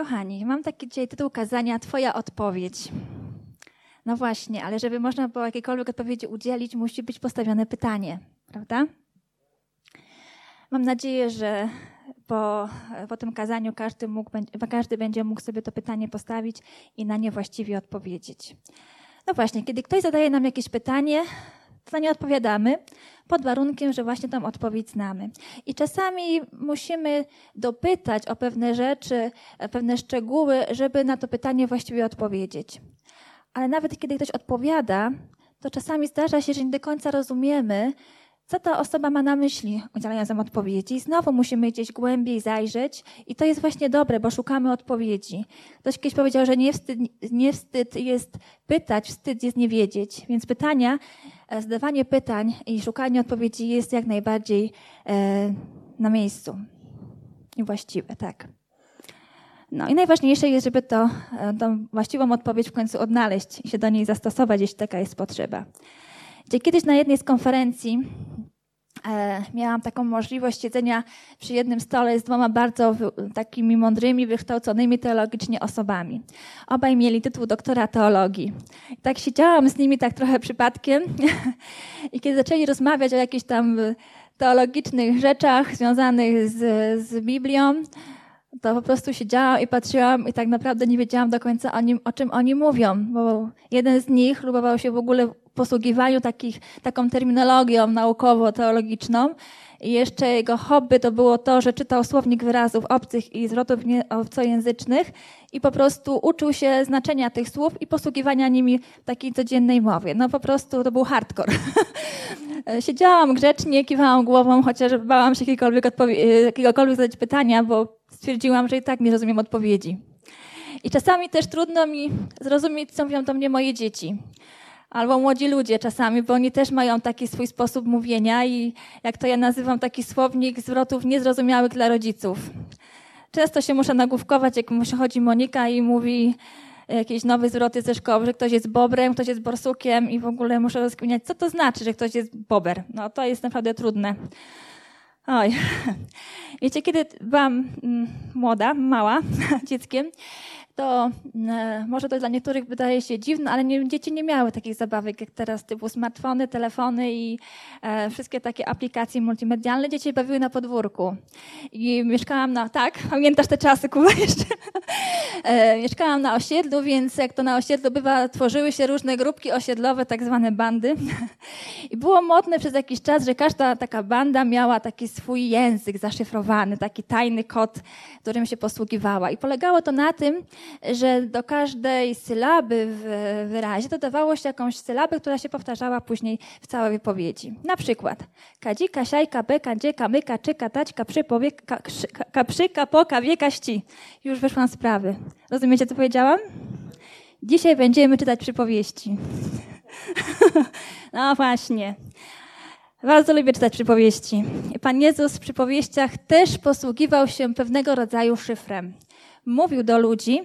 Kochani, mam taki dzisiaj tytuł kazania, Twoja odpowiedź. No właśnie, ale żeby można było jakiejkolwiek odpowiedzi udzielić, musi być postawione pytanie, prawda? Mam nadzieję, że po tym kazaniu każdy będzie mógł sobie to pytanie postawić i na nie właściwie odpowiedzieć. No właśnie, kiedy ktoś zadaje nam jakieś pytanie, to na nie odpowiadamy, pod warunkiem, że właśnie tą odpowiedź znamy. I czasami musimy dopytać o pewne rzeczy, pewne szczegóły, żeby na to pytanie właściwie odpowiedzieć. Ale nawet kiedy ktoś odpowiada, to czasami zdarza się, że nie do końca rozumiemy, co ta osoba ma na myśli, udzielając nam odpowiedzi. I znowu musimy gdzieś głębiej zajrzeć i to jest właśnie dobre, bo szukamy odpowiedzi. Ktoś kiedyś powiedział, że nie wstyd jest pytać, wstyd jest nie wiedzieć. Więc pytania, zadawanie pytań i szukanie odpowiedzi jest jak najbardziej na miejscu. I właściwe, tak. No i najważniejsze jest, żeby tą właściwą odpowiedź w końcu odnaleźć i się do niej zastosować, jeśli taka jest potrzeba. Kiedyś na jednej z konferencji miałam taką możliwość siedzenia przy jednym stole z dwoma bardzo takimi mądrymi, wykształconymi teologicznie osobami. Obaj mieli tytuł doktora teologii. I tak siedziałam z nimi tak trochę przypadkiem i kiedy zaczęli rozmawiać o jakichś tam teologicznych rzeczach związanych z Biblią, to po prostu siedziałam i patrzyłam i tak naprawdę nie wiedziałam do końca o czym oni mówią, bo jeden z nich lubował się w ogóle posługiwaniu taką terminologią naukowo-teologiczną i jeszcze jego hobby to było to, że czytał słownik wyrazów obcych i zwrotów obcojęzycznych i po prostu uczył się znaczenia tych słów i posługiwania nimi w takiej codziennej mowie. No po prostu to był hardcore. Siedziałam grzecznie, kiwałam głową, chociaż bałam się jakiegokolwiek zadać pytania, bo stwierdziłam, że i tak nie rozumiem odpowiedzi. I czasami też trudno mi zrozumieć, co mówią do mnie moje dzieci. Albo młodzi ludzie czasami, bo oni też mają taki swój sposób mówienia i jak to ja nazywam taki słownik zwrotów niezrozumiałych dla rodziców. Często się muszę nagłówkować, jak chodzi Monika i mówi jakieś nowe zwroty ze szkoły, że ktoś jest bobrem, ktoś jest borsukiem i w ogóle muszę rozkminiać, co to znaczy, że ktoś jest bober. No to jest naprawdę trudne. Oj, wiecie, kiedy byłam mała, dzieckiem, to może to dla niektórych wydaje się dziwne, ale dzieci nie miały takich zabawek jak teraz, typu smartfony, telefony i wszystkie takie aplikacje multimedialne. Dzieci bawiły na podwórku. I mieszkałam tak, pamiętasz te czasy, Kuba, jeszcze? Mieszkałam na osiedlu, więc jak to na osiedlu bywa, tworzyły się różne grupki osiedlowe, tak zwane bandy. I było modne przez jakiś czas, że każda taka banda miała taki swój język zaszyfrowany, taki tajny kod, którym się posługiwała. I polegało to na tym, że do każdej sylaby w wyrazie dodawało się jakąś sylabę, która się powtarzała później w całej wypowiedzi. Na przykład kadzika, siajka, beka, dzieka, myka, czyka, taćka, przypowieka, kaprzyka, poka, wieka, ści. Już wyszłam z sprawy. Rozumiecie, co powiedziałam? Dzisiaj będziemy czytać przypowieści. No właśnie. Bardzo lubię czytać przypowieści. Pan Jezus w przypowieściach też posługiwał się pewnego rodzaju szyfrem. Mówił do ludzi,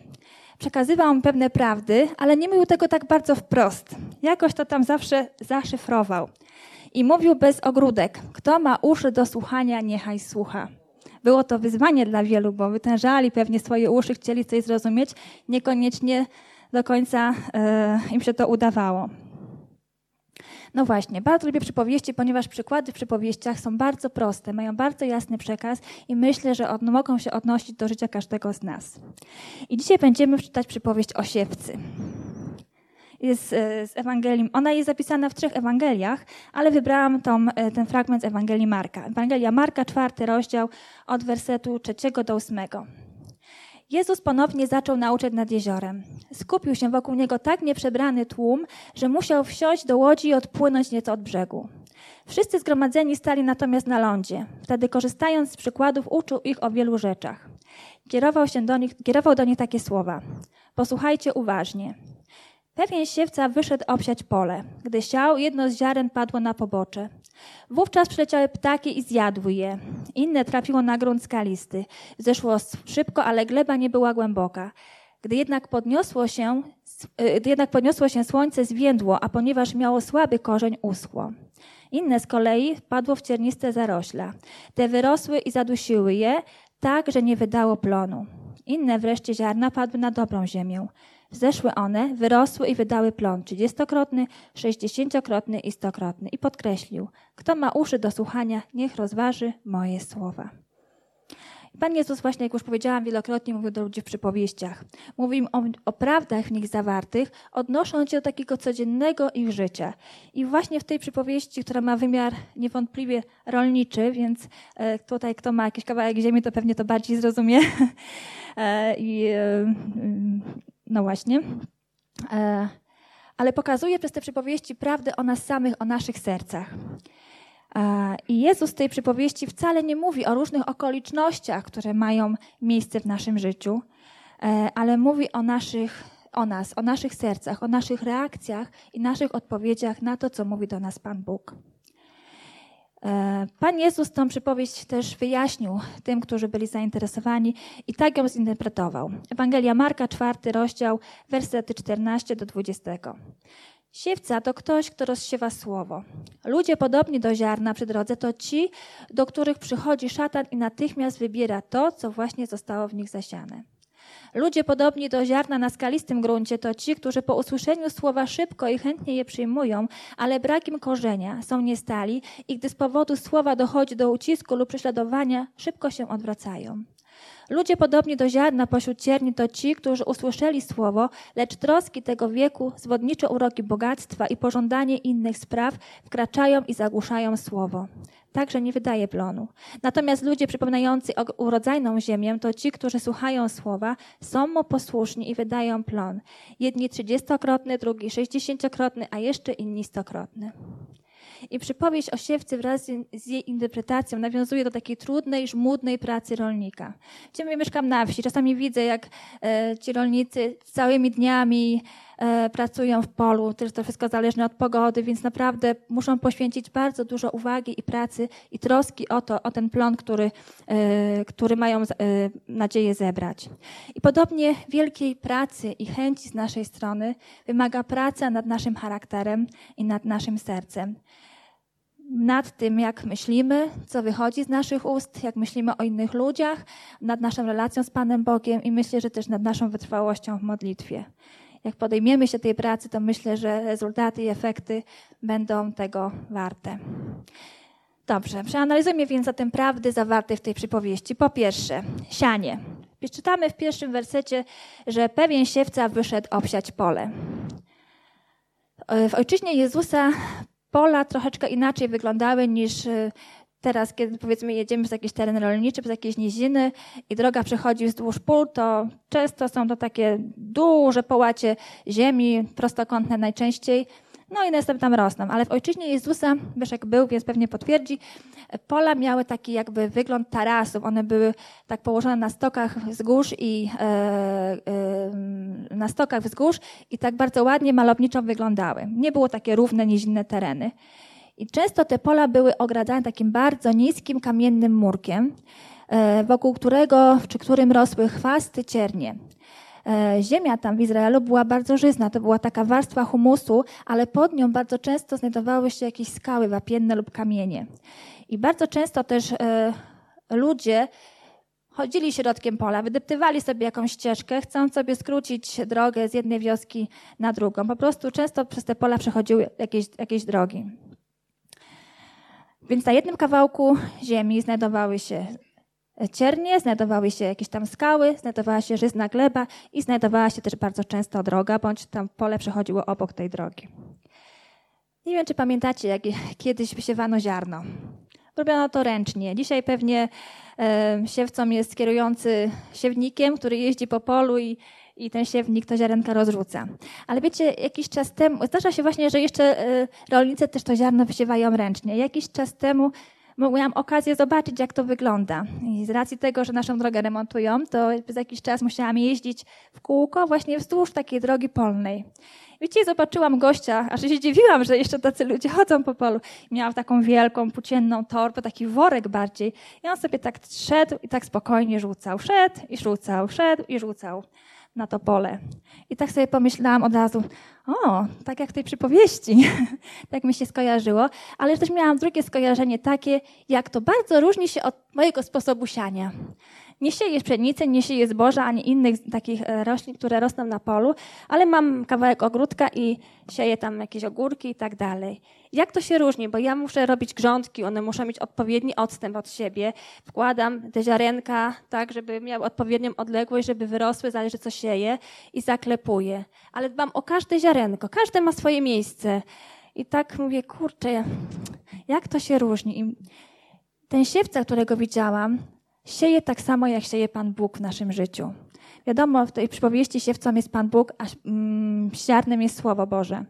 przekazywał im pewne prawdy, ale nie mówił tego tak bardzo wprost. Jakoś to tam zawsze zaszyfrował. I mówił bez ogródek. Kto ma uszy do słuchania, niechaj słucha. Było to wyzwanie dla wielu, bo wytężali pewnie swoje uszy, chcieli coś zrozumieć. Niekoniecznie do końca im się to udawało. No właśnie, bardzo lubię przypowieści, ponieważ przykłady w przypowieściach są bardzo proste, mają bardzo jasny przekaz i myślę, że mogą się odnosić do życia każdego z nas. I dzisiaj będziemy czytać przypowieść o siewcy. Jest z Ewangelii, ona jest zapisana w 3 Ewangeliach, ale wybrałam ten fragment z Ewangelii Marka. Ewangelia Marka, 4 rozdział, od wersetu 3 do 8. Jezus ponownie zaczął nauczać nad jeziorem. Skupił się wokół niego tak nieprzebrany tłum, że musiał wsiąść do łodzi i odpłynąć nieco od brzegu. Wszyscy zgromadzeni stali natomiast na lądzie. Wtedy, korzystając z przykładów, uczył ich o wielu rzeczach. Kierował do nich takie słowa. Posłuchajcie uważnie. Pewien siewca wyszedł obsiać pole. Gdy siał, jedno z ziaren padło na pobocze. Wówczas przyleciały ptaki i zjadły je. Inne trafiło na grunt skalisty. Zeszło szybko, ale gleba nie była głęboka. Gdy jednak podniosło się słońce, zwiędło, a ponieważ miało słaby korzeń, uschło. Inne z kolei wpadło w cierniste zarośla. Te wyrosły i zadusiły je, tak, że nie wydało plonu. Inne wreszcie ziarna padły na dobrą ziemię. Wzeszły one, wyrosły i wydały plon 30-krotny, 60-krotny i 100-krotny. I podkreślił, kto ma uszy do słuchania, niech rozważy moje słowa. Pan Jezus właśnie, jak już powiedziałam wielokrotnie, mówił do ludzi w przypowieściach. Mówił im o prawdach w nich zawartych, odnosząc się do takiego codziennego ich życia. I właśnie w tej przypowieści, która ma wymiar niewątpliwie rolniczy, więc tutaj kto ma jakiś kawałek ziemi, to pewnie to bardziej zrozumie. No właśnie. Ale pokazuje przez te przypowieści prawdę o nas samych, o naszych sercach. I Jezus w tej przypowieści wcale nie mówi o różnych okolicznościach, które mają miejsce w naszym życiu, ale mówi o nas, o naszych sercach, o naszych reakcjach i naszych odpowiedziach na to, co mówi do nas Pan Bóg. Pan Jezus tą przypowieść też wyjaśnił tym, którzy byli zainteresowani i tak ją zinterpretował. Ewangelia Marka, 4 rozdział, wersety 14-20. Siewca to ktoś, kto rozsiewa słowo. Ludzie podobni do ziarna przy drodze to ci, do których przychodzi szatan i natychmiast wybiera to, co właśnie zostało w nich zasiane. Ludzie podobni do ziarna na skalistym gruncie to ci, którzy po usłyszeniu słowa szybko i chętnie je przyjmują, ale brak im korzenia, są niestali i gdy z powodu słowa dochodzi do ucisku lub prześladowania, szybko się odwracają. Ludzie podobni do ziarna pośród cierni to ci, którzy usłyszeli słowo, lecz troski tego wieku, zwodnicze uroki bogactwa i pożądanie innych spraw wkraczają i zagłuszają słowo. Także nie wydaje plonu. Natomiast ludzie przypominający urodzajną ziemię to ci, którzy słuchają słowa, są mu posłuszni i wydają plon. Jedni 30-krotny, drugi 60-krotny, a jeszcze inni 100-krotny. I przypowieść o siewcy wraz z jej interpretacją nawiązuje do takiej trudnej, żmudnej pracy rolnika. Ja mieszkam na wsi, czasami widzę, jak ci rolnicy całymi dniami pracują w polu, też to wszystko zależne od pogody, więc naprawdę muszą poświęcić bardzo dużo uwagi i pracy i troski o ten plon, który mają nadzieję zebrać. I podobnie wielkiej pracy i chęci z naszej strony wymaga praca nad naszym charakterem i nad naszym sercem. Nad tym, jak myślimy, co wychodzi z naszych ust, jak myślimy o innych ludziach, nad naszą relacją z Panem Bogiem i myślę, że też nad naszą wytrwałością w modlitwie. Jak podejmiemy się tej pracy, to myślę, że rezultaty i efekty będą tego warte. Dobrze, przeanalizujmy więc zatem prawdy zawarte w tej przypowieści. Po pierwsze, sianie. Czytamy w 1. wersecie, że pewien siewca wyszedł obsiać pole. W ojczyźnie Jezusa pola troszeczkę inaczej wyglądały niż teraz, kiedy powiedzmy jedziemy przez jakiś teren rolniczy, przez jakieś niziny i droga przechodzi wzdłuż pól, to często są to takie duże połacie ziemi, prostokątne najczęściej, no i następnie tam rosną. Ale w ojczyźnie Jezusa, Byszek był, więc pewnie potwierdzi, pola miały taki jakby wygląd tarasów. One były tak położone na stokach wzgórz i tak bardzo ładnie, malowniczo wyglądały. Nie było takie równe, nizinne tereny. I często te pola były ogradzane takim bardzo niskim, kamiennym murkiem, wokół którego, czy którym rosły chwasty, ciernie. Ziemia tam w Izraelu była bardzo żyzna, to była taka warstwa humusu, ale pod nią bardzo często znajdowały się jakieś skały wapienne lub kamienie. I bardzo często też ludzie chodzili środkiem pola, wydeptywali sobie jakąś ścieżkę, chcąc sobie skrócić drogę z jednej wioski na drugą. Po prostu często przez te pola przechodziły jakieś drogi. Więc na jednym kawałku ziemi znajdowały się ciernie, znajdowały się jakieś tam skały, znajdowała się żyzna gleba i znajdowała się też bardzo często droga, bądź tam pole przechodziło obok tej drogi. Nie wiem, czy pamiętacie, jak kiedyś wysiewano ziarno. Robiono to ręcznie. Dzisiaj pewnie siewcą jest kierujący siewnikiem, który jeździ po polu i ten siewnik to ziarenka rozrzuca. Ale wiecie, jakiś czas temu, zdarza się właśnie, że jeszcze rolnicy też to ziarno wysiewają ręcznie. Jakiś czas temu miałam okazję zobaczyć, jak to wygląda. I z racji tego, że naszą drogę remontują, to przez jakiś czas musiałam jeździć w kółko właśnie wzdłuż takiej drogi polnej. Wiecie, zobaczyłam gościa, aż się zdziwiłam, że jeszcze tacy ludzie chodzą po polu. Miałam taką wielką, płócienną torbę, taki worek bardziej. I on sobie tak szedł i tak spokojnie rzucał. Szedł i rzucał na to pole. I tak sobie pomyślałam od razu, tak jak w tej przypowieści. Tak mi się skojarzyło. Ale też miałam drugie skojarzenie takie, jak to bardzo różni się od mojego sposobu siania. Nie sieję pszenicy, nie sieję zboża, ani innych takich roślin, które rosną na polu, ale mam kawałek ogródka i sieję tam jakieś ogórki i tak dalej. Jak to się różni? Bo ja muszę robić grządki, one muszą mieć odpowiedni odstęp od siebie. Wkładam te ziarenka tak, żeby miały odpowiednią odległość, żeby wyrosły, zależy co sieję, i zaklepuję. Ale dbam o każde ziarenko, każde ma swoje miejsce. I tak mówię, kurczę, jak to się różni? I ten siewca, którego widziałam, sieje tak samo, jak sieje Pan Bóg w naszym życiu. Wiadomo, w tej przypowieści siewcą jest Pan Bóg, a ziarnem jest Słowo Boże.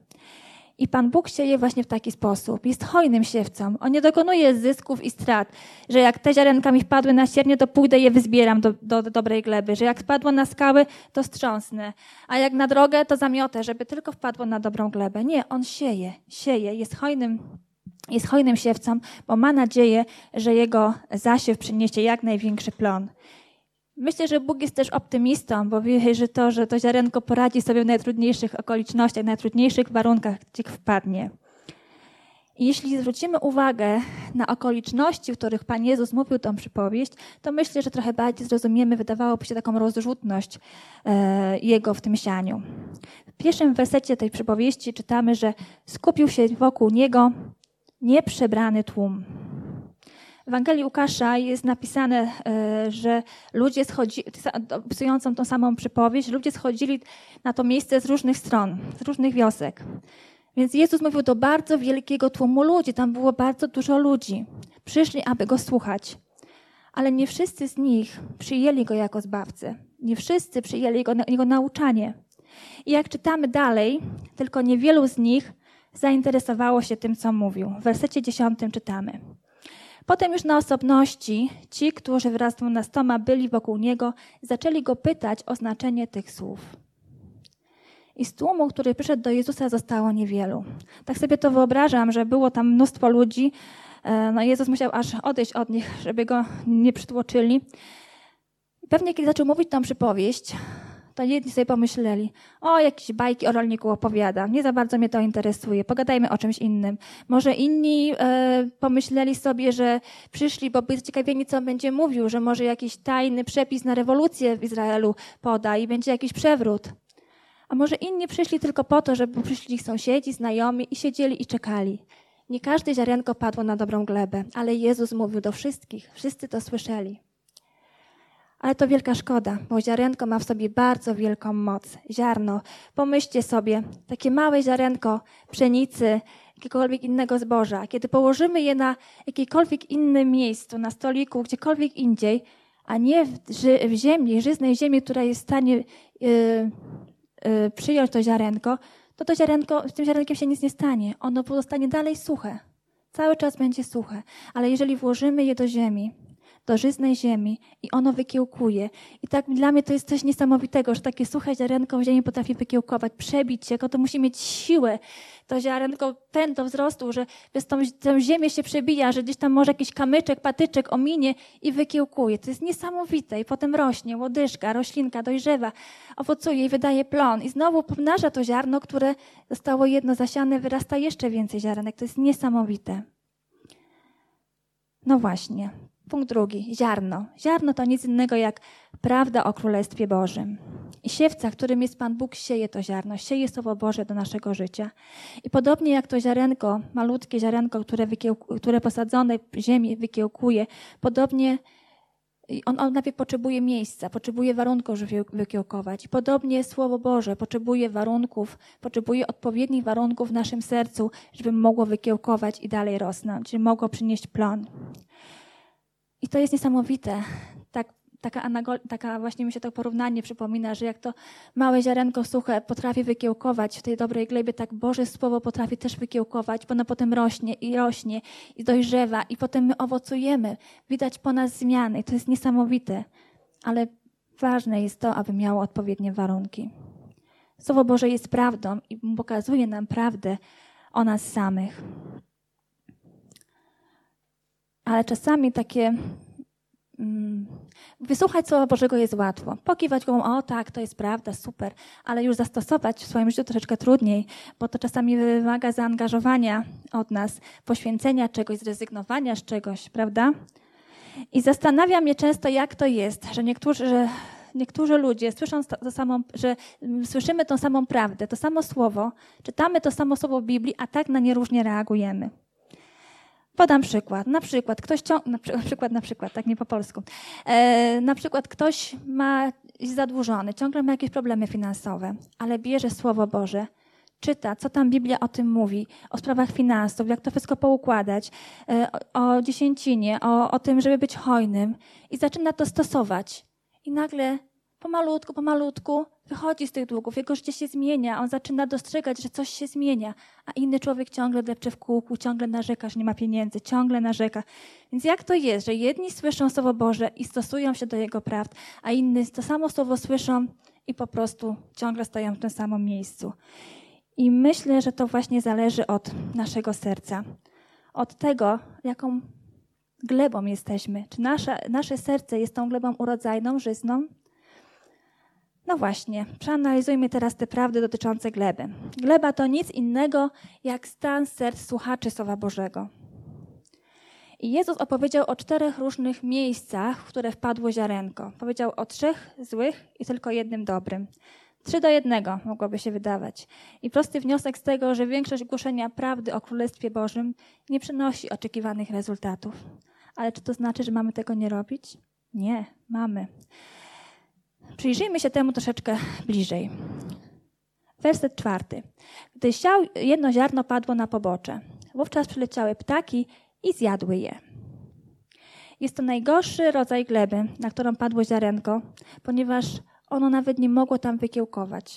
I Pan Bóg sieje właśnie w taki sposób. Jest hojnym siewcą. On nie dokonuje zysków i strat, że jak te ziarenka mi wpadły na siernie, to pójdę je wyzbieram do dobrej gleby, że jak wpadło na skały, to strząsnę, a jak na drogę, to zamiotę, żeby tylko wpadło na dobrą glebę. Nie, on sieje, jest hojnym siewcą, bo ma nadzieję, że jego zasiew przyniesie jak największy plon. Myślę, że Bóg jest też optymistą, bo wie, że to ziarenko poradzi sobie w najtrudniejszych okolicznościach, w najtrudniejszych warunkach, gdzie wpadnie. I jeśli zwrócimy uwagę na okoliczności, w których Pan Jezus mówił tą przypowieść, to myślę, że trochę bardziej zrozumiemy, wydawałoby się, taką rozrzutność Jego w tym sianiu. W pierwszym wersecie tej przypowieści czytamy, że skupił się wokół Niego nieprzebrany tłum. W Ewangelii Łukasza jest napisane, że ludzie schodzili, opisującą tą samą przypowieść, ludzie schodzili na to miejsce z różnych stron, z różnych wiosek. Więc Jezus mówił do bardzo wielkiego tłumu ludzi, tam było bardzo dużo ludzi. Przyszli, aby Go słuchać. Ale nie wszyscy z nich przyjęli Go jako Zbawcę. Nie wszyscy przyjęli Jego nauczanie. I jak czytamy dalej, tylko niewielu z nich zainteresowało się tym, co mówił. W wersecie 10 czytamy. Potem już na osobności ci, którzy wraz z 12 byli wokół Niego, zaczęli Go pytać o znaczenie tych słów. I z tłumu, który przyszedł do Jezusa, zostało niewielu. Tak sobie to wyobrażam, że było tam mnóstwo ludzi. No Jezus musiał aż odejść od nich, żeby Go nie przytłoczyli. Pewnie kiedy zaczął mówić tą przypowieść, to jedni sobie pomyśleli, o jakieś bajki o rolniku opowiada, nie za bardzo mnie to interesuje, pogadajmy o czymś innym. Może inni pomyśleli sobie, że przyszli, bo byli ciekawieni, co będzie mówił, że może jakiś tajny przepis na rewolucję w Izraelu poda i będzie jakiś przewrót. A może inni przyszli tylko po to, żeby przyszli ich sąsiedzi, znajomi i siedzieli i czekali. Nie każde ziarenko padło na dobrą glebę, ale Jezus mówił do wszystkich, wszyscy to słyszeli. Ale to wielka szkoda, bo ziarenko ma w sobie bardzo wielką moc. Ziarno, pomyślcie sobie, takie małe ziarenko pszenicy, jakiegokolwiek innego zboża, kiedy położymy je na jakiekolwiek innym miejscu, na stoliku, gdziekolwiek indziej, a nie w ziemi, żyznej ziemi, która jest w stanie przyjąć to ziarenko, to z tym ziarenkiem się nic nie stanie. Ono pozostanie dalej suche. Cały czas będzie suche. Ale jeżeli włożymy je do ziemi, do żyznej ziemi i ono wykiełkuje. I tak dla mnie to jest coś niesamowitego, że takie suche ziarenko w ziemi potrafi wykiełkować, przebić się, to musi mieć siłę. To ziarenko pęd do wzrostu, że przez tę ziemię się przebija, że gdzieś tam może jakiś kamyczek, patyczek ominie i wykiełkuje. To jest niesamowite i potem rośnie łodyżka, roślinka dojrzewa, owocuje i wydaje plon i znowu pomnaża to ziarno, które zostało jedno zasiane, wyrasta jeszcze więcej ziarenek. To jest niesamowite. No właśnie. Punkt drugi. Ziarno. Ziarno to nic innego jak prawda o Królestwie Bożym. I siewca, którym jest Pan Bóg, sieje to ziarno, sieje Słowo Boże do naszego życia. I podobnie jak to ziarenko, malutkie ziarenko, które posadzone w ziemi wykiełkuje, podobnie on najpierw potrzebuje miejsca, potrzebuje warunków, żeby wykiełkować. I podobnie Słowo Boże potrzebuje warunków, potrzebuje odpowiednich warunków w naszym sercu, żeby mogło wykiełkować i dalej rosnąć, żeby mogło przynieść plon. I to jest niesamowite. Taka właśnie mi się to porównanie przypomina, że jak to małe ziarenko suche potrafi wykiełkować w tej dobrej glebie, tak Boże Słowo potrafi też wykiełkować, bo ono potem rośnie i dojrzewa i potem my owocujemy. Widać po nas zmiany. I to jest niesamowite. Ale ważne jest to, aby miało odpowiednie warunki. Słowo Boże jest prawdą i pokazuje nam prawdę o nas samych. Ale czasami takie wysłuchać Słowa Bożego jest łatwo. Pokiwać głową, o tak, to jest prawda, super, ale już zastosować w swoim życiu troszeczkę trudniej, bo to czasami wymaga zaangażowania od nas, poświęcenia czegoś, zrezygnowania z czegoś, prawda? I zastanawia mnie często, jak to jest, że niektórzy ludzie słyszą to samą, że słyszymy tą samą prawdę, to samo słowo, czytamy to samo słowo w Biblii, a tak na nie różnie reagujemy. Podam przykład. Na przykład ktoś jest zadłużony, ciągle ma jakieś problemy finansowe, ale bierze Słowo Boże, czyta, co tam Biblia o tym mówi, o sprawach finansów, jak to wszystko poukładać, o dziesięcinie, o tym, żeby być hojnym i zaczyna to stosować. I nagle pomalutku wychodzi z tych długów, jego życie się zmienia, on zaczyna dostrzegać, że coś się zmienia, a inny człowiek ciągle depcze w kółku, ciągle narzeka, że nie ma pieniędzy, ciągle narzeka. Więc jak to jest, że jedni słyszą Słowo Boże i stosują się do jego prawd, a inni to samo słowo słyszą i po prostu ciągle stoją w tym samym miejscu. I myślę, że to właśnie zależy od naszego serca, od tego, jaką glebą jesteśmy. Czy nasze serce jest tą glebą urodzajną, żyzną? No właśnie, przeanalizujmy teraz te prawdy dotyczące gleby. Gleba to nic innego jak stan serc słuchaczy Słowa Bożego. I Jezus opowiedział o 4 różnych miejscach, w które wpadło ziarenko. Powiedział o 3 złych i tylko 1 dobrym. 3 do 1 mogłoby się wydawać. I prosty wniosek z tego, że większość głoszenia prawdy o Królestwie Bożym nie przynosi oczekiwanych rezultatów. Ale czy to znaczy, że mamy tego nie robić? Nie, mamy. Przyjrzyjmy się temu troszeczkę bliżej. Werset 4. Gdy siał, jedno ziarno padło na pobocze. Wówczas przyleciały ptaki i zjadły je. Jest to najgorszy rodzaj gleby, na którą padło ziarenko, ponieważ ono nawet nie mogło tam wykiełkować.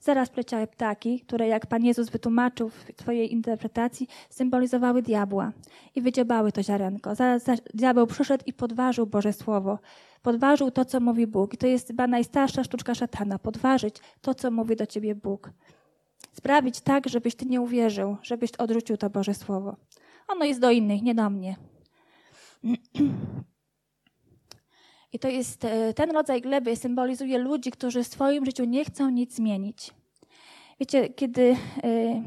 Zaraz przyleciały ptaki, które, jak Pan Jezus wytłumaczył w swojej interpretacji, symbolizowały diabła i wydziobały to ziarenko. Zaraz diabeł przyszedł i podważył Boże Słowo. Podważył to, co mówi Bóg. I to jest chyba najstarsza sztuczka szatana. Podważyć to, co mówi do ciebie Bóg. Sprawić tak, żebyś ty nie uwierzył, żebyś odrzucił to Boże Słowo. Ono jest do innych, nie do mnie. I to jest ten rodzaj gleby symbolizuje ludzi, którzy w swoim życiu nie chcą nic zmienić. Wiecie, kiedy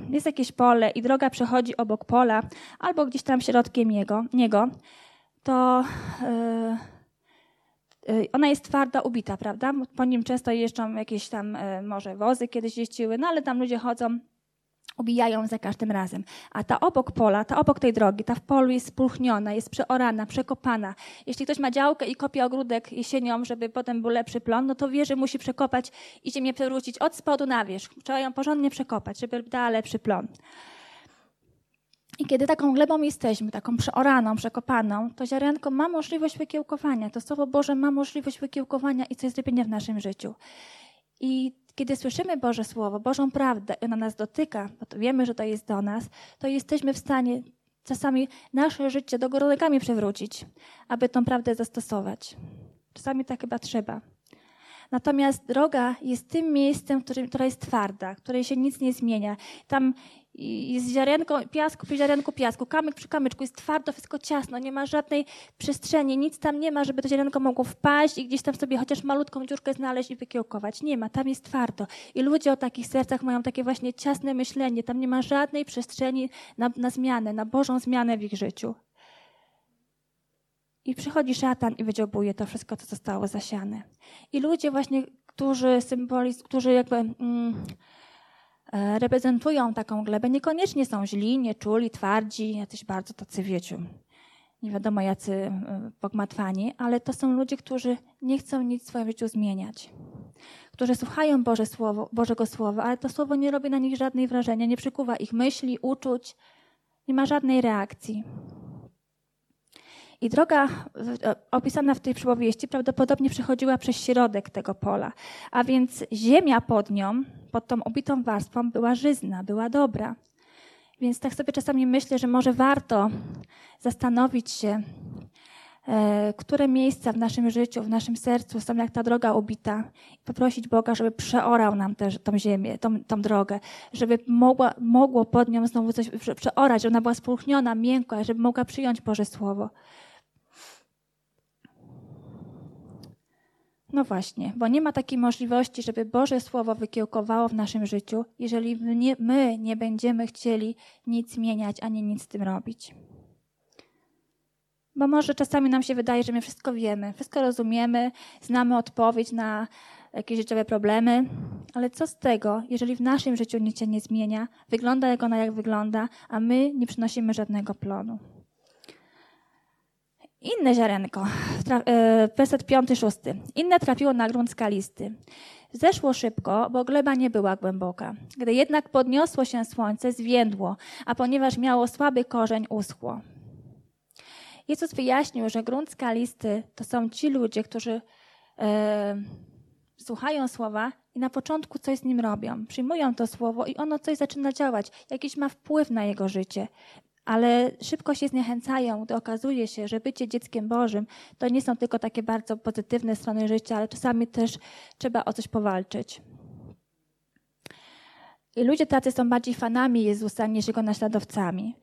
jest jakieś pole i droga przechodzi obok pola albo gdzieś tam środkiem niego, to ona jest twarda, ubita, prawda? Po nim często jeżdżą jakieś tam może wozy kiedyś jeździły, no ale tam ludzie chodzą, ubijają za każdym razem. A ta obok pola, ta obok tej drogi, ta w polu jest spróchniona, jest przeorana, przekopana. Jeśli ktoś ma działkę i kopie ogródek jesienią, żeby potem był lepszy plon, no to wie, że musi przekopać i ziemię przewrócić od spodu na wierzch. Trzeba ją porządnie przekopać, żeby dała lepszy plon. I kiedy taką glebą jesteśmy, taką przeoraną, przekopaną, to ziarenko ma możliwość wykiełkowania. To Słowo Boże ma możliwość wykiełkowania i co jest robienie w naszym życiu. I kiedy słyszymy Boże Słowo, Bożą prawdę i ona nas dotyka, bo to wiemy, że to jest do nas, to jesteśmy w stanie czasami nasze życie do góry nogami przewrócić, aby tą prawdę zastosować. Czasami tak chyba trzeba. Natomiast droga jest tym miejscem, która jest twarda, w której się nic nie zmienia. Tam jest ziarenko piasku przy ziarenku piasku, kamyk przy kamyczku, jest twardo, wszystko ciasno, nie ma żadnej przestrzeni, nic tam nie ma, żeby to ziarenko mogło wpaść i gdzieś tam sobie chociaż malutką dziurkę znaleźć i wykiełkować. Nie ma, tam jest twardo. I ludzie o takich sercach mają takie właśnie ciasne myślenie, tam nie ma żadnej przestrzeni na zmianę, na Bożą zmianę w ich życiu. I przychodzi szatan i wydziobuje to wszystko, co zostało zasiane. I ludzie właśnie, którzy jakby reprezentują taką glebę, niekoniecznie są źli, nieczuli, twardzi, jacyś bardzo tacy, wiecie, nie wiadomo jacy pogmatwani, ale to są ludzie, którzy nie chcą nic w swoim życiu zmieniać. Którzy słuchają Bożego Słowa, ale to Słowo nie robi na nich żadnej wrażenia, nie przykuwa ich myśli, uczuć, nie ma żadnej reakcji. I droga opisana w tej przypowieści prawdopodobnie przechodziła przez środek tego pola, a więc ziemia pod nią, pod tą obitą warstwą była żyzna, była dobra. Więc tak sobie czasami myślę, że może warto zastanowić się, które miejsca w naszym życiu, w naszym sercu są jak ta droga ubita i poprosić Boga, żeby przeorał nam też tą ziemię, tą drogę, żeby mogło pod nią znowu coś przeorać, żeby ona była spróchniona, miękka, żeby mogła przyjąć Boże Słowo. No właśnie, bo nie ma takiej możliwości, żeby Boże Słowo wykiełkowało w naszym życiu, jeżeli my nie będziemy chcieli nic zmieniać, ani nic z tym robić. Bo może czasami nam się wydaje, że my wszystko wiemy, wszystko rozumiemy, znamy odpowiedź na jakieś życiowe problemy, ale co z tego, jeżeli w naszym życiu nic się nie zmienia, wygląda ona jak wygląda, a my nie przynosimy żadnego plonu. Inne ziarenko, werset 5-6. Inne trafiło na grunt skalisty. Zeszło szybko, bo gleba nie była głęboka. Gdy jednak podniosło się słońce, zwiędło, a ponieważ miało słaby korzeń, uschło. Jezus wyjaśnił, że grunt skalisty to są ci ludzie, którzy słuchają słowa i na początku coś z nim robią. Przyjmują to słowo i ono coś zaczyna działać, jakiś ma wpływ na jego życie. Ale szybko się zniechęcają, gdy okazuje się, że bycie dzieckiem Bożym to nie są tylko takie bardzo pozytywne strony życia, ale czasami też trzeba o coś powalczyć. I ludzie tacy są bardziej fanami Jezusa niż jego naśladowcami.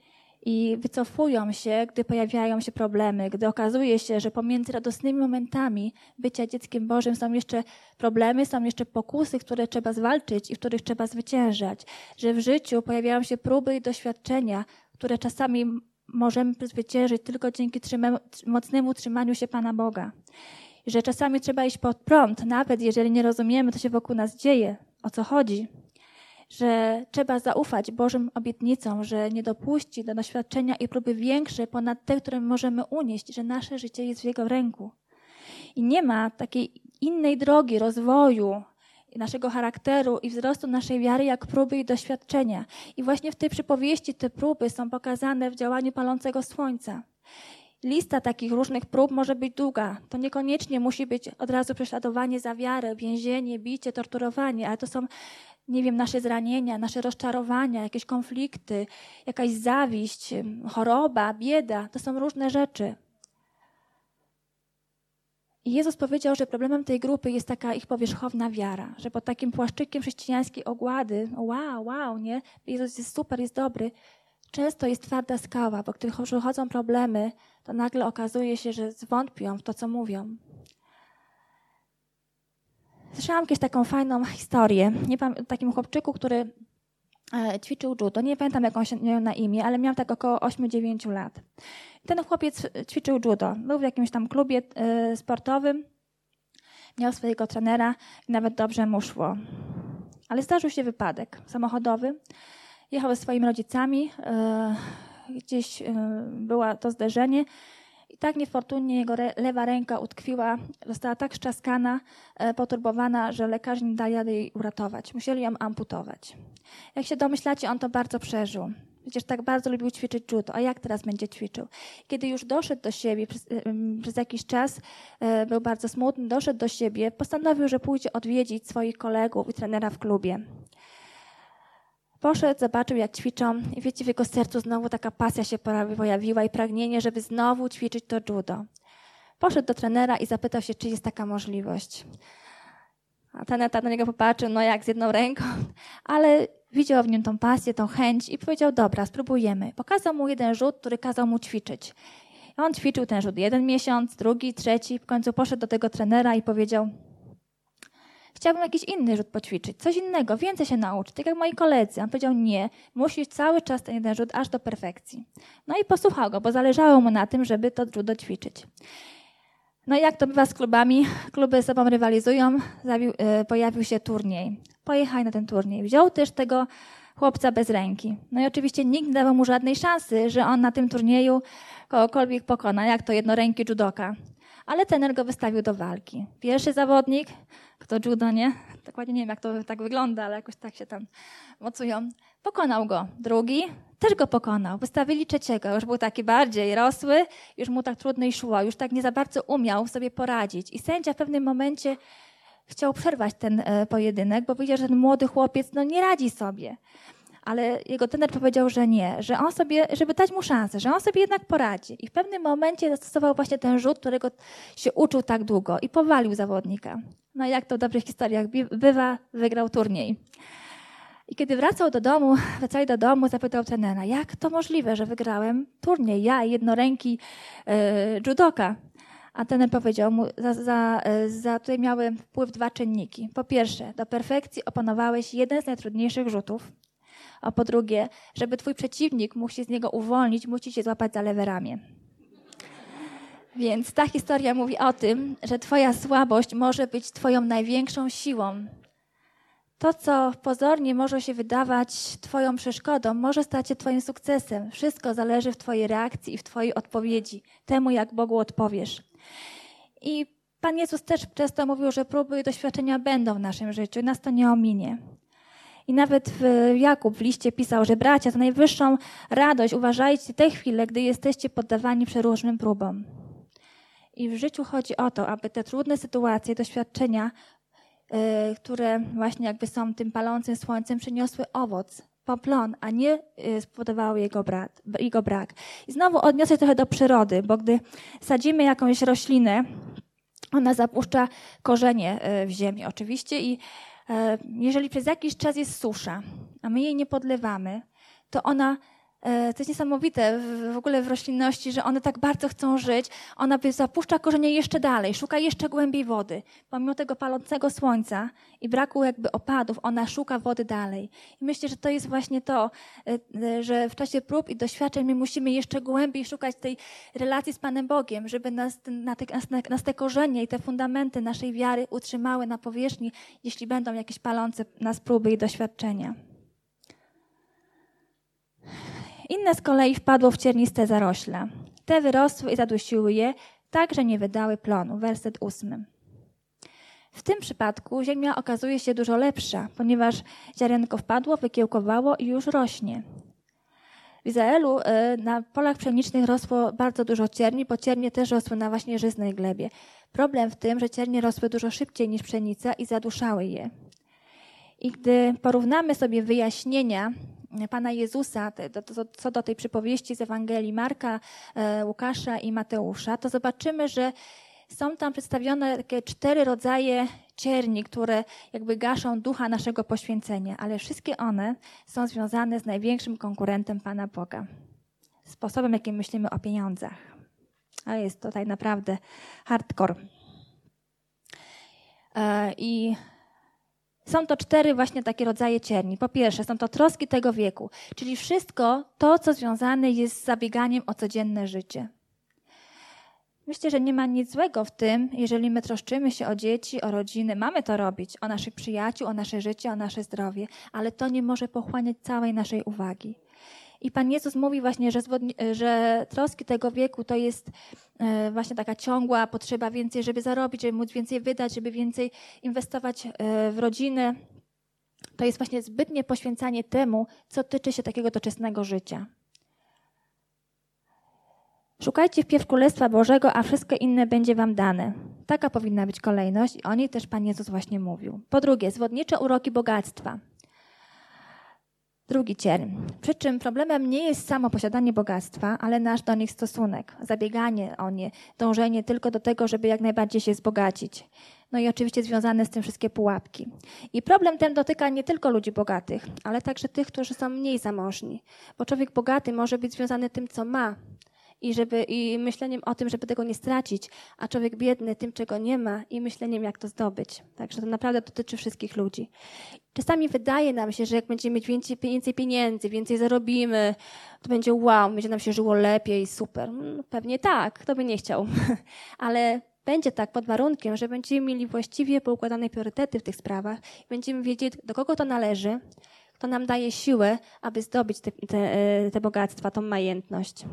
I wycofują się, gdy pojawiają się problemy, gdy okazuje się, że pomiędzy radosnymi momentami bycia dzieckiem Bożym są jeszcze problemy, są jeszcze pokusy, które trzeba zwalczyć i w których trzeba zwyciężać. Że w życiu pojawiają się próby i doświadczenia, które czasami możemy zwyciężyć tylko dzięki mocnemu trzymaniu się Pana Boga. Że czasami trzeba iść pod prąd, nawet jeżeli nie rozumiemy, co się wokół nas dzieje, o co chodzi. Że trzeba zaufać Bożym obietnicom, że nie dopuści do doświadczenia i próby większe ponad te, które możemy unieść, że nasze życie jest w Jego ręku. I nie ma takiej innej drogi rozwoju naszego charakteru i wzrostu naszej wiary, jak próby i doświadczenia. I właśnie w tej przypowieści te próby są pokazane w działaniu palącego słońca. Lista takich różnych prób może być długa. To niekoniecznie musi być od razu prześladowanie za wiarę, więzienie, bicie, torturowanie, ale to są, nasze zranienia, nasze rozczarowania, jakieś konflikty, jakaś zawiść, choroba, bieda. To są różne rzeczy. I Jezus powiedział, że problemem tej grupy jest taka ich powierzchowna wiara, że pod takim płaszczykiem chrześcijańskiej ogłady, nie? Jezus jest super, jest dobry. Często jest twarda skała, bo gdy przychodzą problemy, to nagle okazuje się, że zwątpią w to, co mówią. Słyszałam kiedyś taką fajną historię o takim chłopczyku, który ćwiczył judo. Nie pamiętam, jak on się miał na imię, ale miał tak około 8-9 lat. Ten chłopiec ćwiczył judo. Był w jakimś tam klubie sportowym. Miał swojego trenera i nawet dobrze mu szło. Ale zdarzył się wypadek samochodowy. Jechał ze swoimi rodzicami. Gdzieś było to zderzenie. I tak niefortunnie jego lewa ręka utkwiła. Została tak szczaskana, poturbowana, że lekarze nie dali rady jej uratować. Musieli ją amputować. Jak się domyślacie, on to bardzo przeżył. Przecież tak bardzo lubił ćwiczyć judo. A jak teraz będzie ćwiczył? Kiedy już doszedł do siebie przez jakiś czas, był bardzo smutny, doszedł do siebie, postanowił, że pójdzie odwiedzić swoich kolegów i trenera w klubie. Poszedł, zobaczył, jak ćwiczą i wiecie, w jego sercu znowu taka pasja się pojawiła i pragnienie, żeby znowu ćwiczyć to judo. Poszedł do trenera i zapytał się, czy jest taka możliwość. A trener tak na niego popatrzył, jak z jedną ręką, ale widział w nim tą pasję, tą chęć i powiedział, dobra, spróbujemy. Pokazał mu jeden rzut, który kazał mu ćwiczyć. On ćwiczył ten rzut 1 miesiąc, 2, 3. W końcu poszedł do tego trenera i powiedział, chciałbym jakiś inny rzut poćwiczyć, coś innego, więcej się nauczyć, tak jak moi koledzy. On powiedział, nie, musisz cały czas ten jeden rzut aż do perfekcji. I posłuchał go, bo zależało mu na tym, żeby to judo ćwiczyć. I jak to bywa z klubami, kluby ze sobą rywalizują, pojawił się turniej. Pojechał na ten turniej. Wziął też tego chłopca bez ręki. I oczywiście nikt nie dawał mu żadnej szansy, że on na tym turnieju kogokolwiek pokona, jak to jednoręki judoka. Ale trener go wystawił do walki. Pierwszy zawodnik, kto judo, nie? Dokładnie nie wiem, jak to tak wygląda, ale jakoś tak się tam mocują. Pokonał go. Drugi też go pokonał. Wystawili trzeciego. Już był taki bardziej rosły, już mu tak trudniej szło, już tak nie za bardzo umiał sobie poradzić. I sędzia w pewnym momencie chciał przerwać ten pojedynek, bo widział, że ten młody chłopiec nie radzi sobie. Ale jego trener powiedział, że nie, że on sobie, żeby dać mu szansę, że on sobie jednak poradzi. I w pewnym momencie zastosował właśnie ten rzut, którego się uczył tak długo i powalił zawodnika. I jak to w dobrych historiach bywa, wygrał turniej. I kiedy wracali do domu, zapytał trenera, jak to możliwe, że wygrałem turniej, ja i jednoręki judoka. A trener powiedział mu, tutaj miały wpływ 2 czynniki. Po pierwsze, do perfekcji opanowałeś jeden z najtrudniejszych rzutów. A po drugie, żeby twój przeciwnik mógł się z niego uwolnić, musi się złapać za lewe ramię. Więc ta historia mówi o tym, że twoja słabość może być twoją największą siłą. To, co pozornie może się wydawać twoją przeszkodą, może stać się twoim sukcesem. Wszystko zależy w twojej reakcji i w twojej odpowiedzi, temu jak Bogu odpowiesz. I Pan Jezus też często mówił, że próby i doświadczenia będą w naszym życiu, nas to nie ominie. I nawet Jakub w liście pisał, że bracia, za najwyższą radość uważajcie te chwile, gdy jesteście poddawani przeróżnym próbom. I w życiu chodzi o to, aby te trudne sytuacje, doświadczenia, które właśnie jakby są tym palącym słońcem, przyniosły owoc, poplon, a nie spowodowały jego brak. I znowu odniosę się trochę do przyrody, bo gdy sadzimy jakąś roślinę, ona zapuszcza korzenie w ziemi oczywiście i jeżeli przez jakiś czas jest susza, a my jej nie podlewamy, to ona, to jest niesamowite w ogóle w roślinności, że one tak bardzo chcą żyć, ona zapuszcza korzenie jeszcze dalej, szuka jeszcze głębiej wody. Pomimo tego palącego słońca i braku jakby opadów, ona szuka wody dalej. I myślę, że to jest właśnie to, że w czasie prób i doświadczeń my musimy jeszcze głębiej szukać tej relacji z Panem Bogiem, żeby nas te korzenie i te fundamenty naszej wiary utrzymały na powierzchni, jeśli będą jakieś palące nas próby i doświadczenia. Inne z kolei wpadło w cierniste zarośla. Te wyrosły i zadusiły je, tak, że nie wydały plonu. Werset 8. W tym przypadku ziemia okazuje się dużo lepsza, ponieważ ziarenko wpadło, wykiełkowało i już rośnie. W Izraelu na polach pszenicznych rosło bardzo dużo cierni, bo ciernie też rosły na właśnie żyznej glebie. Problem w tym, że ciernie rosły dużo szybciej niż pszenica i zaduszały je. I gdy porównamy sobie wyjaśnienia Pana Jezusa co do tej przypowieści z Ewangelii Marka, Łukasza i Mateusza, to zobaczymy, że są tam przedstawione takie 4 rodzaje cierni, które jakby gaszą ducha naszego poświęcenia, ale wszystkie one są związane z największym konkurentem Pana Boga. Sposobem, jakim myślimy o pieniądzach. A jest tutaj naprawdę hardcore. I są to 4 właśnie takie rodzaje cierni. Po pierwsze, są to troski tego wieku, czyli wszystko to, co związane jest z zabieganiem o codzienne życie. Myślę, że nie ma nic złego w tym, jeżeli my troszczymy się o dzieci, o rodziny. Mamy to robić, o naszych przyjaciół, o nasze życie, o nasze zdrowie, ale to nie może pochłaniać całej naszej uwagi. I Pan Jezus mówi właśnie, że troski tego wieku to jest właśnie taka ciągła potrzeba więcej, żeby zarobić, żeby móc więcej wydać, żeby więcej inwestować w rodzinę. To jest właśnie zbytnie poświęcanie temu, co tyczy się takiego doczesnego życia. Szukajcie wpierw Królestwa Bożego, a wszystko inne będzie wam dane. Taka powinna być kolejność i o niej też Pan Jezus właśnie mówił. Po drugie, zwodnicze uroki bogactwa. Drugi cierń. Przy czym problemem nie jest samo posiadanie bogactwa, ale nasz do nich stosunek, zabieganie o nie, dążenie tylko do tego, żeby jak najbardziej się wzbogacić. No i oczywiście związane z tym wszystkie pułapki. I problem ten dotyka nie tylko ludzi bogatych, ale także tych, którzy są mniej zamożni. Bo człowiek bogaty może być związany tym, co ma i myśleniem o tym, żeby tego nie stracić, a człowiek biedny tym, czego nie ma i myśleniem, jak to zdobyć. Także to naprawdę dotyczy wszystkich ludzi. Czasami wydaje nam się, że jak będziemy mieć więcej pieniędzy, więcej zarobimy, to będzie wow, będzie nam się żyło lepiej, super. Pewnie tak, kto by nie chciał. Ale będzie tak pod warunkiem, że będziemy mieli właściwie poukładane priorytety w tych sprawach, będziemy wiedzieć, do kogo to należy, kto nam daje siłę, aby zdobyć te bogactwa, tą majętność.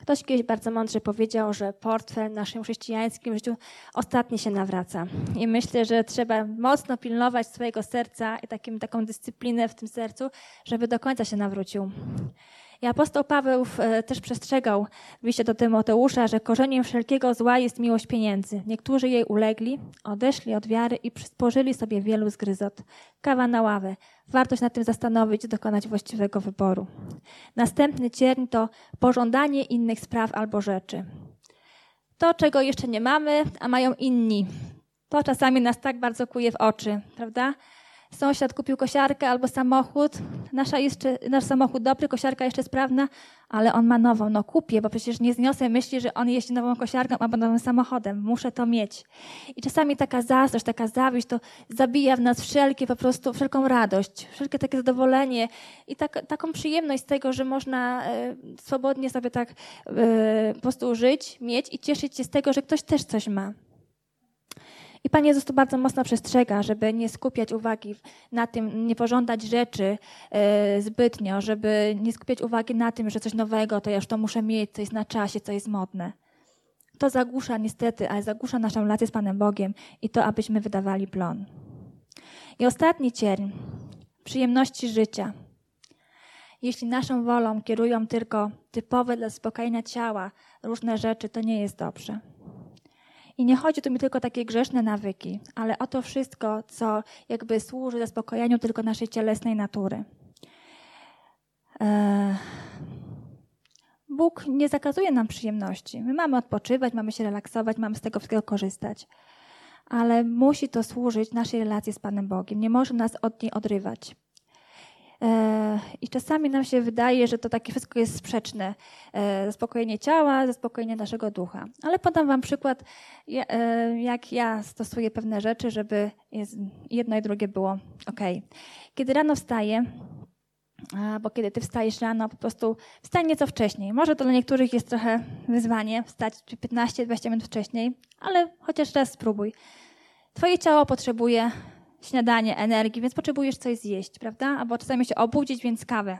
Ktoś kiedyś bardzo mądrze powiedział, że portfel w naszym chrześcijańskim życiu ostatni się nawraca. I myślę, że trzeba mocno pilnować swojego serca i taką dyscyplinę w tym sercu, żeby do końca się nawrócił. I apostoł Paweł też przestrzegał w liście do Tymoteusza, że korzeniem wszelkiego zła jest miłość pieniędzy. Niektórzy jej ulegli, odeszli od wiary i przysporzyli sobie wielu zgryzot. Kawa na ławę. Warto się nad tym zastanowić i dokonać właściwego wyboru. Następny cierń to pożądanie innych spraw albo rzeczy. To, czego jeszcze nie mamy, a mają inni. To czasami nas tak bardzo kuje w oczy, prawda? sąsiad kupił kosiarkę albo samochód. Nasz samochód dobry, kosiarka jeszcze sprawna, ale on ma nową. No kupię, bo przecież nie zniosę myśli, że on jeździ nową kosiarką albo nowym samochodem. Muszę to mieć. I czasami taka zazdrość, taka zawiść to zabija w nas wszelką radość, wszelkie takie zadowolenie i taką przyjemność z tego, że można swobodnie sobie tak po prostu żyć, mieć i cieszyć się z tego, że ktoś też coś ma. I Pan Jezus tu bardzo mocno przestrzega, żeby nie skupiać uwagi na tym, nie pożądać rzeczy zbytnio, żeby nie skupiać uwagi na tym, że coś nowego, to ja już to muszę mieć, co jest na czasie, co jest modne. To zagłusza niestety, ale zagłusza naszą relację z Panem Bogiem i to, abyśmy wydawali plon. I ostatni cierń, przyjemności życia. Jeśli naszą wolą kierują tylko typowe dla zaspokojenia ciała różne rzeczy, to nie jest dobrze. I nie chodzi tu mi tylko o takie grzeszne nawyki, ale o to wszystko, co jakby służy zaspokojeniu tylko naszej cielesnej natury. Bóg nie zakazuje nam przyjemności. My mamy odpoczywać, mamy się relaksować, mamy z tego wszystkiego korzystać. Ale musi to służyć naszej relacji z Panem Bogiem. Nie może nas od niej odrywać. I czasami nam się wydaje, że to takie wszystko jest sprzeczne. Zaspokojenie ciała, zaspokojenie naszego ducha. Ale podam wam przykład, jak ja stosuję pewne rzeczy, żeby jedno i drugie było okej. Kiedy rano wstaję, bo kiedy ty wstajesz rano, po prostu wstań nieco wcześniej. Może to dla niektórych jest trochę wyzwanie, wstać 15-20 minut wcześniej, ale chociaż raz spróbuj. Twoje ciało potrzebuje śniadanie, energii, więc potrzebujesz coś zjeść, prawda? Albo czasami się obudzić, więc kawę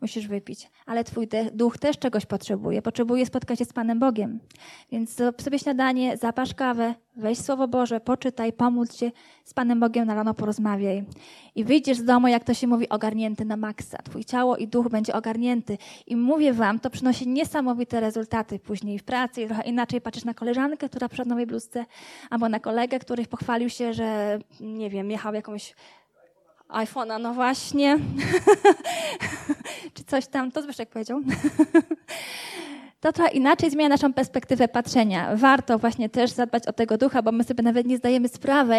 musisz wypić. Ale twój duch też czegoś potrzebuje. Potrzebuje spotkać się z Panem Bogiem. Więc zrób sobie śniadanie, zapasz kawę, weź Słowo Boże, poczytaj, pomódl się, z Panem Bogiem na rano porozmawiaj. I wyjdziesz z domu, jak to się mówi, ogarnięty na maksa. Twój ciało i duch będzie ogarnięty. I mówię wam, to przynosi niesamowite rezultaty później w pracy. I trochę inaczej patrzysz na koleżankę, która przyszła w nowej bluzce, albo na kolegę, który pochwalił się, że nie wiem, jechał jakąś iPhone'a, no właśnie. Czy coś tam, to Zbyszek powiedział. To trochę inaczej zmienia naszą perspektywę patrzenia. Warto właśnie też zadbać o tego ducha, bo my sobie nawet nie zdajemy sprawy,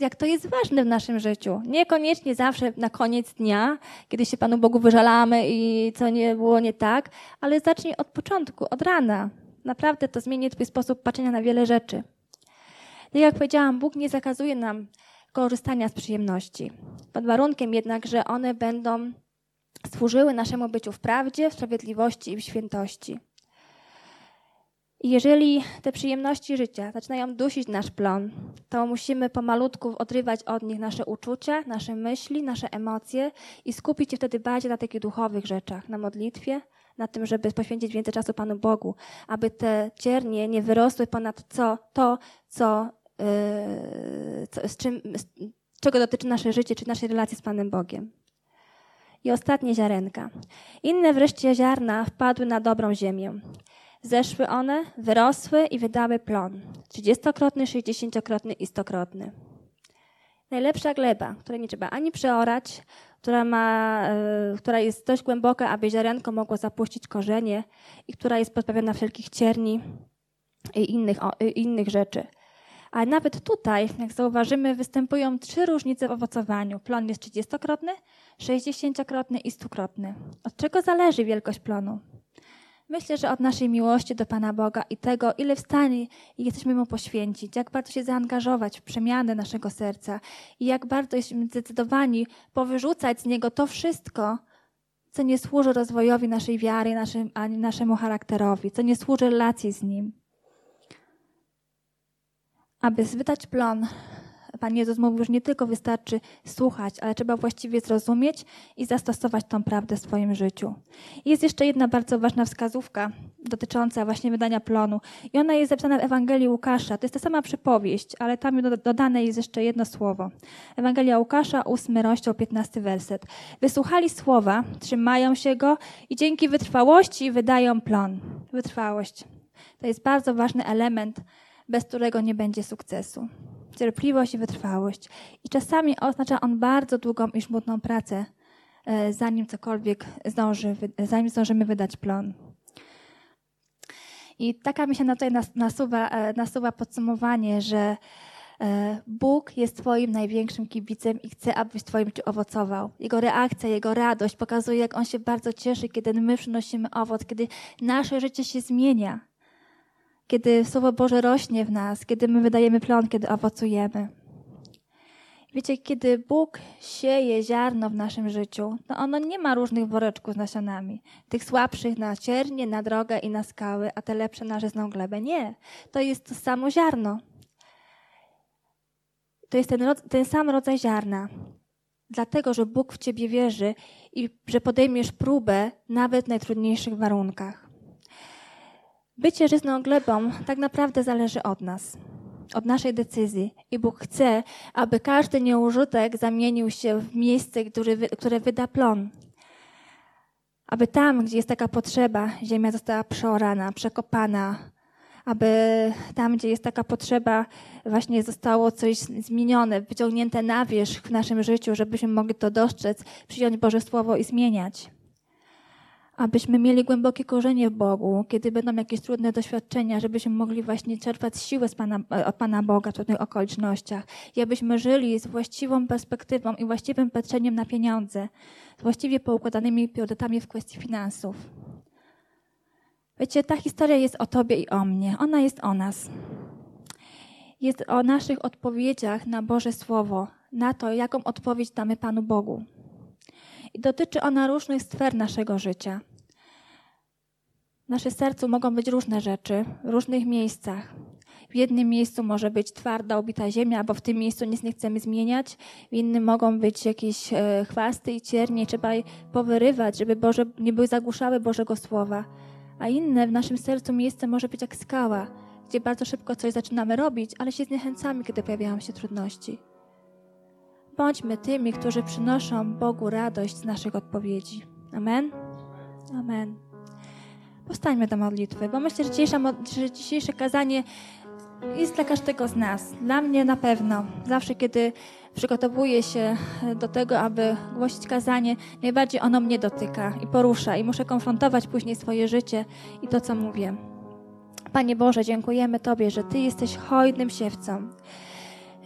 jak to jest ważne w naszym życiu. Niekoniecznie zawsze na koniec dnia, kiedy się Panu Bogu wyżalamy i co nie było nie tak, ale zacznij od początku, od rana. Naprawdę to zmieni twój sposób patrzenia na wiele rzeczy. I jak powiedziałam, Bóg nie zakazuje nam korzystania z przyjemności. Pod warunkiem jednak, że one będą służyły naszemu byciu w prawdzie, w sprawiedliwości i w świętości. I jeżeli te przyjemności życia zaczynają dusić nasz plon, to musimy pomalutku odrywać od nich nasze uczucia, nasze myśli, nasze emocje i skupić się wtedy bardziej na takich duchowych rzeczach, na modlitwie, na tym, żeby poświęcić więcej czasu Panu Bogu, aby te ciernie nie wyrosły ponad czego dotyczy nasze życie, czy nasze relacje z Panem Bogiem. I ostatnie ziarenka. Inne wreszcie ziarna wpadły na dobrą ziemię. Zeszły one, wyrosły i wydały plon. 30-krotny, 60-krotny i 100-krotny. Najlepsza gleba, której nie trzeba ani przeorać, która jest dość głęboka, aby ziarenko mogło zapuścić korzenie i która jest pozbawiona wszelkich cierni i innych rzeczy. Ale nawet tutaj, jak zauważymy, występują 3 różnice w owocowaniu. Plon jest 30-krotny, 60-krotny i 100-krotny. Od czego zależy wielkość plonu? Myślę, że od naszej miłości do Pana Boga i tego, ile w stanie jesteśmy Mu poświęcić, jak bardzo się zaangażować w przemianę naszego serca i jak bardzo jesteśmy zdecydowani powyrzucać z niego to wszystko, co nie służy rozwojowi naszej wiary, ani naszemu charakterowi, co nie służy relacji z Nim. Aby wydać plon, Pan Jezus mówił, że nie tylko wystarczy słuchać, ale trzeba właściwie zrozumieć i zastosować tą prawdę w swoim życiu. I jest jeszcze jedna bardzo ważna wskazówka dotycząca właśnie wydania plonu. I ona jest zapisana w Ewangelii Łukasza. To jest ta sama przypowieść, ale tam dodane jest jeszcze jedno słowo. Ewangelia Łukasza, 8 rozdział, 15 werset. Wysłuchali słowa, trzymają się go i dzięki wytrwałości wydają plon. Wytrwałość. To jest bardzo ważny element, bez którego nie będzie sukcesu. Cierpliwość i wytrwałość. I czasami oznacza on bardzo długą i żmudną pracę, zanim cokolwiek zdążymy wydać plon. I taka mi się tutaj nasuwa podsumowanie, że Bóg jest twoim największym kibicem i chce, abyś twoim owocował. Jego reakcja, jego radość pokazuje, jak on się bardzo cieszy, kiedy my przynosimy owoc, kiedy nasze życie się zmienia, kiedy Słowo Boże rośnie w nas, kiedy my wydajemy plon, kiedy owocujemy. Wiecie, kiedy Bóg sieje ziarno w naszym życiu, to ono nie ma różnych woreczków z nasionami. Tych słabszych na ciernie, na drogę i na skały, a te lepsze na żyzną glebę. Nie, to jest to samo ziarno. To jest ten sam rodzaj ziarna. Dlatego, że Bóg w ciebie wierzy i że podejmiesz próbę nawet w najtrudniejszych warunkach. Bycie żyzną glebą tak naprawdę zależy od nas, od naszej decyzji. I Bóg chce, aby każdy nieużytek zamienił się w miejsce, które wyda plon. Aby tam, gdzie jest taka potrzeba, ziemia została przeorana, przekopana. Aby tam, gdzie jest taka potrzeba, właśnie zostało coś zmienione, wyciągnięte na wierzch w naszym życiu, żebyśmy mogli to dostrzec, przyjąć Boże Słowo i zmieniać. Abyśmy mieli głębokie korzenie w Bogu, kiedy będą jakieś trudne doświadczenia, żebyśmy mogli właśnie czerpać siłę od Pana Boga w trudnych okolicznościach. I abyśmy żyli z właściwą perspektywą i właściwym patrzeniem na pieniądze, z właściwie poukładanymi priorytetami w kwestii finansów. Wiecie, ta historia jest o tobie i o mnie. Ona jest o nas. Jest o naszych odpowiedziach na Boże Słowo, na to, jaką odpowiedź damy Panu Bogu. I dotyczy ona różnych sfer naszego życia. W naszym sercu mogą być różne rzeczy, w różnych miejscach. W jednym miejscu może być twarda, obita ziemia, bo w tym miejscu nic nie chcemy zmieniać. W innym mogą być jakieś chwasty i ciernie, trzeba je powyrywać, żeby Boże nie były zagłuszały Bożego Słowa. A inne w naszym sercu miejsce może być jak skała, gdzie bardzo szybko coś zaczynamy robić, ale się zniechęcamy, kiedy pojawiają się trudności. Bądźmy tymi, którzy przynoszą Bogu radość z naszych odpowiedzi. Amen? Amen. Powstańmy do modlitwy, bo myślę, że dzisiejsze kazanie jest dla każdego z nas. Dla mnie na pewno. Zawsze, kiedy przygotowuję się do tego, aby głosić kazanie, najbardziej ono mnie dotyka i porusza i muszę konfrontować później swoje życie i to, co mówię. Panie Boże, dziękujemy Tobie, że Ty jesteś hojnym siewcą.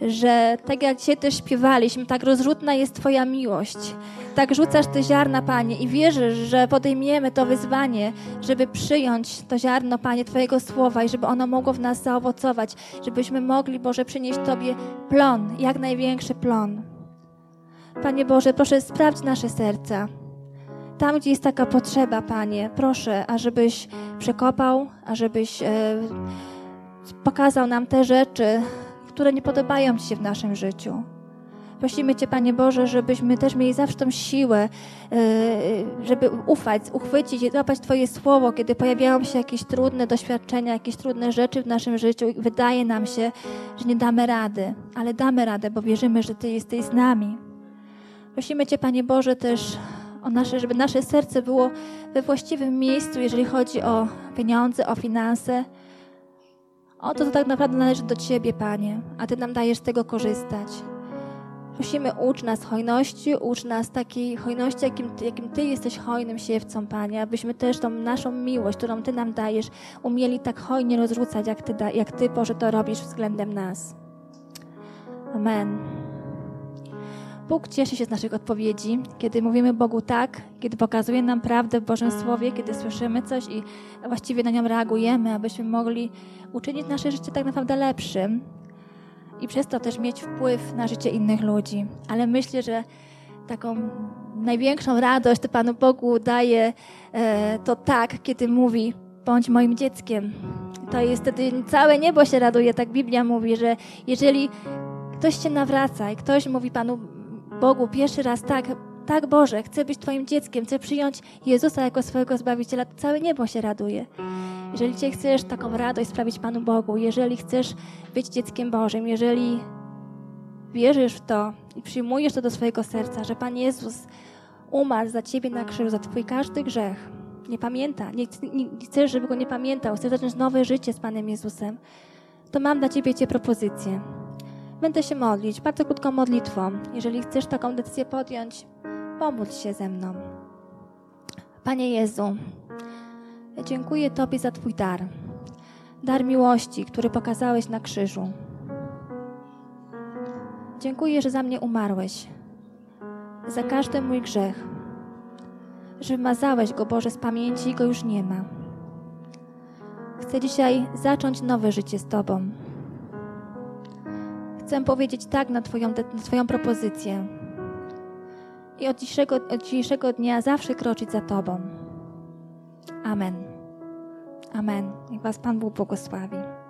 Że tak jak dzisiaj też śpiewaliśmy, tak rozrzutna jest Twoja miłość. Tak rzucasz te ziarna, Panie, i wierzysz, że podejmiemy to wyzwanie, żeby przyjąć to ziarno, Panie, Twojego Słowa i żeby ono mogło w nas zaowocować, żebyśmy mogli, Boże, przynieść Tobie plon, jak największy plon. Panie Boże, proszę sprawdź nasze serca. Tam, gdzie jest taka potrzeba, Panie, proszę, ażebyś przekopał, ażebyś pokazał nam te rzeczy, które nie podobają Ci się w naszym życiu. Prosimy Cię, Panie Boże, żebyśmy też mieli zawsze tą siłę, żeby ufać, uchwycić i złapać Twoje słowo, kiedy pojawiają się jakieś trudne doświadczenia, jakieś trudne rzeczy w naszym życiu i wydaje nam się, że nie damy rady, ale damy radę, bo wierzymy, że Ty jesteś z nami. Prosimy Cię, Panie Boże, też o żeby nasze serce było we właściwym miejscu, jeżeli chodzi o pieniądze, o finanse. Oto to tak naprawdę należy do Ciebie, Panie, a Ty nam dajesz z tego korzystać. Prosimy, ucz nas hojności, ucz nas takiej hojności, jakim Ty jesteś hojnym siewcą, Panie, abyśmy też tą naszą miłość, którą Ty nam dajesz, umieli tak hojnie rozrzucać, jak Ty, Boże, to robisz względem nas. Amen. Bóg cieszy się z naszych odpowiedzi, kiedy mówimy Bogu tak, kiedy pokazuje nam prawdę w Bożym Słowie, kiedy słyszymy coś i właściwie na nią reagujemy, abyśmy mogli uczynić nasze życie tak naprawdę lepszym i przez to też mieć wpływ na życie innych ludzi. Ale myślę, że taką największą radość Panu Bogu daje to tak, kiedy mówi: bądź moim dzieckiem. To jest wtedy całe niebo się raduje, tak Biblia mówi, że jeżeli ktoś się nawraca i ktoś mówi Panu Bogu pierwszy raz tak Boże, chcę być Twoim dzieckiem, chcę przyjąć Jezusa jako swojego Zbawiciela, to całe niebo się raduje. Jeżeli Cię chcesz taką radość sprawić Panu Bogu, jeżeli chcesz być dzieckiem Bożym, jeżeli wierzysz w to i przyjmujesz to do swojego serca, że Pan Jezus umarł za Ciebie na krzyżu, za Twój każdy grzech, nie pamięta, nie chcesz, żeby Go nie pamiętał, chcesz zacząć nowe życie z Panem Jezusem, to mam dla Ciebie propozycję. Będę się modlić, bardzo krótką modlitwą. Jeżeli chcesz taką decyzję podjąć, pomódl się ze mną. Panie Jezu, dziękuję Tobie za Twój dar miłości, który pokazałeś na krzyżu. Dziękuję, że za mnie umarłeś, za każdy mój grzech, że wymazałeś go, Boże, z pamięci i go już nie ma. Chcę dzisiaj zacząć nowe życie z Tobą. Chcę powiedzieć tak na Twoją propozycję i od dzisiejszego dnia zawsze kroczyć za Tobą. Amen. Amen. Niech Was Pan Bóg błogosławi.